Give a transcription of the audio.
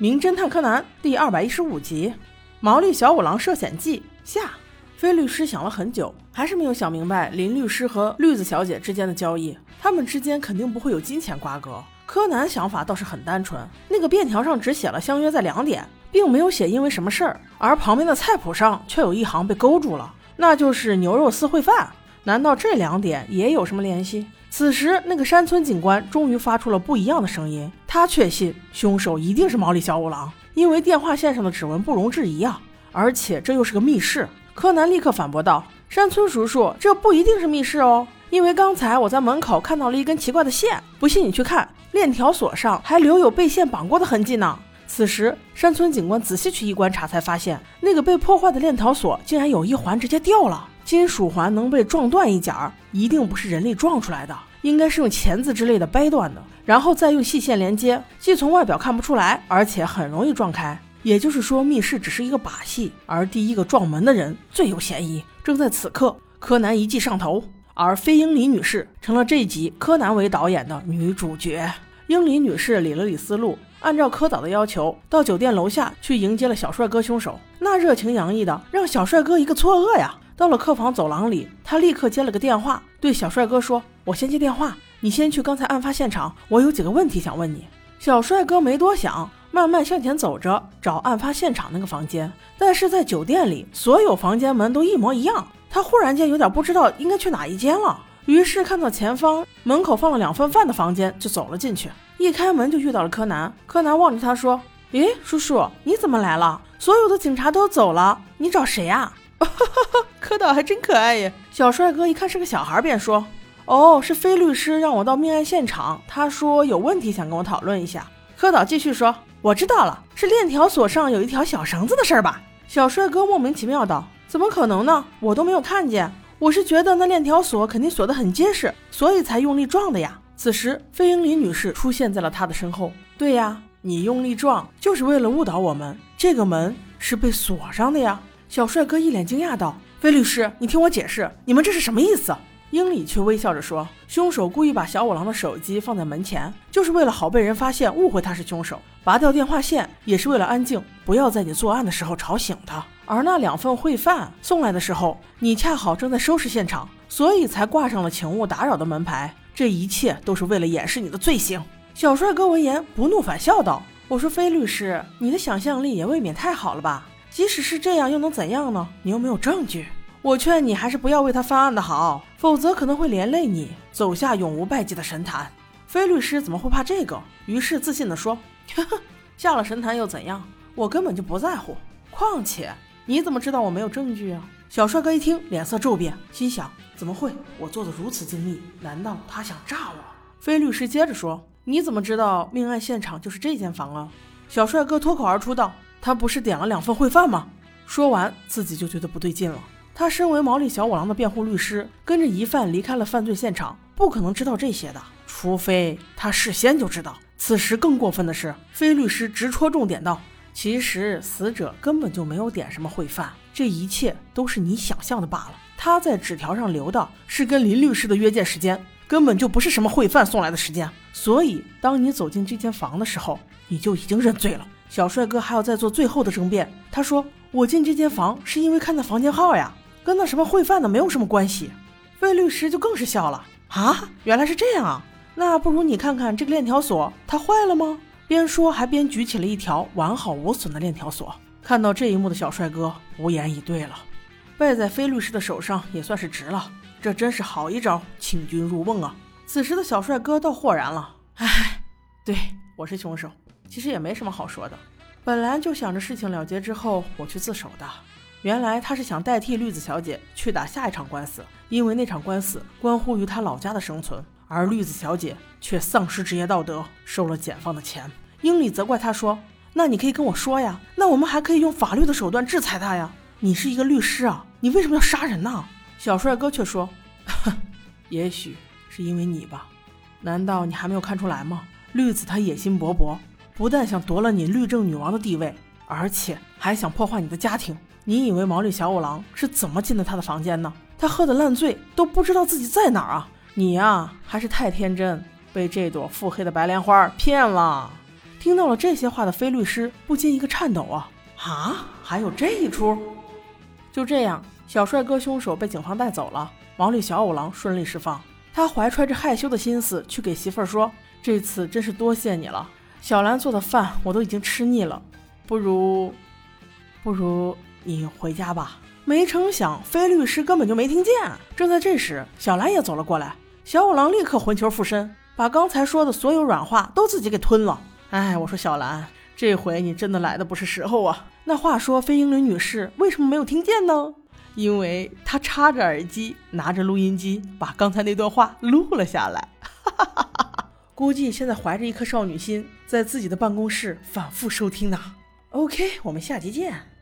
名侦探柯南第215集毛利小五郎涉险记下。菲律师想了很久，还是没有想明白林律师和绿子小姐之间的交易，他们之间肯定不会有金钱瓜葛。柯南想法倒是很单纯，那个便条上只写了相约在2点，并没有写因为什么事儿，而旁边的菜谱上却有一行被勾住了，那就是牛肉丝烩饭。难道这2点也有什么联系？此时那个山村警官终于发出了不一样的声音，他确信凶手一定是毛利小五郎，因为电话线上的指纹不容置疑啊，而且这又是个密室。柯南立刻反驳道，山村叔叔，这不一定是密室哦，因为刚才我在门口看到了一根奇怪的线，不信你去看，链条锁上还留有被线绑过的痕迹呢。此时山村警官仔细去一观察，才发现那个被破坏的链条锁竟然有一环直接掉了，金属环能被撞断一角，一定不是人力撞出来的，应该是用钳子之类的掰断的，然后再用细线连接，既从外表看不出来，而且很容易撞开。也就是说密室只是一个把戏，而第一个撞门的人最有嫌疑。正在此刻，柯南一计上头，而非英里女士成了这集柯南为导演的女主角。英里女士理了理思路，按照柯导的要求到酒店楼下去迎接了小帅哥凶手，那热情洋溢的让小帅哥一个错愕呀。到了客房走廊里，他立刻接了个电话，对小帅哥说，我先接电话，你先去刚才案发现场，我有几个问题想问你。小帅哥没多想，慢慢向前走着找案发现场那个房间，但是在酒店里所有房间门都一模一样，他忽然间有点不知道应该去哪一间了，于是看到前方门口放了2份饭的房间就走了进去，一开门就遇到了柯南。柯南望着他说，诶，叔叔，你怎么来了？所有的警察都走了，你找谁啊？柯导还真可爱耶。小帅哥一看是个小孩便说，哦，是菲律师让我到命案现场，他说有问题想跟我讨论一下。柯导继续说，我知道了，是链条锁上有一条小绳子的事吧？小帅哥莫名其妙道，怎么可能呢，我都没有看见，我是觉得那链条锁肯定锁得很结实，所以才用力撞的呀。此时菲英林女士出现在了他的身后，对呀，你用力撞就是为了误导我们，这个门是被锁上的呀。小帅哥一脸惊讶道，菲律师，你听我解释，你们这是什么意思？英里却微笑着说，凶手故意把小五郎的手机放在门前，就是为了好被人发现误会他是凶手，拔掉电话线也是为了安静，不要在你作案的时候吵醒他，而那2份烩饭送来的时候你恰好正在收拾现场，所以才挂上了请勿打扰的门牌，这一切都是为了掩饰你的罪行。小帅哥闻言不怒反笑道，我说菲律师，你的想象力也未免太好了吧，即使是这样又能怎样呢，你又没有证据，我劝你还是不要为他翻案的好，否则可能会连累你走下永无败绩的神坛。菲律师怎么会怕这个，于是自信地说，呵呵，下了神坛又怎样，我根本就不在乎，况且你怎么知道我没有证据啊？小帅哥一听脸色骤变，心想，怎么会，我做得如此精密，难道他想诈我？菲律师接着说，你怎么知道命案现场就是这间房啊？小帅哥脱口而出道，他不是点了2份烩饭吗？说完自己就觉得不对劲了，他身为毛利小五郎的辩护律师，跟着疑犯离开了犯罪现场，不可能知道这些的，除非他事先就知道。此时更过分的是，菲律师直戳重点道，其实死者根本就没有点什么烩饭，这一切都是你想象的罢了，他在纸条上留的是跟林律师的约见时间，根本就不是什么烩饭送来的时间，所以当你走进这间房的时候，你就已经认罪了。小帅哥还要再做最后的争辩，他说，我进这间房是因为看到房间号呀，跟那什么烩饭的没有什么关系。魏律师就更是笑了，啊，原来是这样啊，那不如你看看这个链条锁它坏了吗？边说还边举起了一条完好无损的链条锁。看到这一幕的小帅哥无言以对了，败在菲律师的手上也算是值了，这真是好一招请君入瓮啊。此时的小帅哥倒豁然了，唉，对，我是凶手，其实也没什么好说的，本来就想着事情了结之后我去自首的，原来他是想代替绿子小姐去打下一场官司，因为那场官司关乎于他老家的生存，而绿子小姐却丧失职业道德，收了检方的钱。英里责怪他说，那你可以跟我说呀，那我们还可以用法律的手段制裁他呀，你是一个律师啊，你为什么要杀人呢？小帅哥却说，也许是因为你吧，难道你还没有看出来吗？绿子她野心勃勃，不但想夺了你律政女王的地位，而且还想破坏你的家庭。你以为毛利小五郎是怎么进的他的房间呢？他喝得烂醉都不知道自己在哪儿啊！你呀，还是太天真，被这朵腹黑的白莲花骗了。听到了这些话的菲律师不禁一个颤抖啊！啊，还有这一出？就这样，小帅哥凶手被警方带走了，毛利小五郎顺利释放。他怀揣着害羞的心思去给媳妇儿说，这次真是多谢你了，小兰做的饭我都已经吃腻了，不如你回家吧。没成想菲律师根本就没听见。正在这时，小兰也走了过来，小五郎立刻魂球附身，把刚才说的所有软话都自己给吞了。哎，我说小兰，这回你真的来的不是时候啊。那话说飞鹰女女士为什么没有听见呢？因为她插着耳机拿着录音机把刚才那段话录了下来。估计现在怀着一颗少女心在自己的办公室反复收听呢。OK， 我们下集见。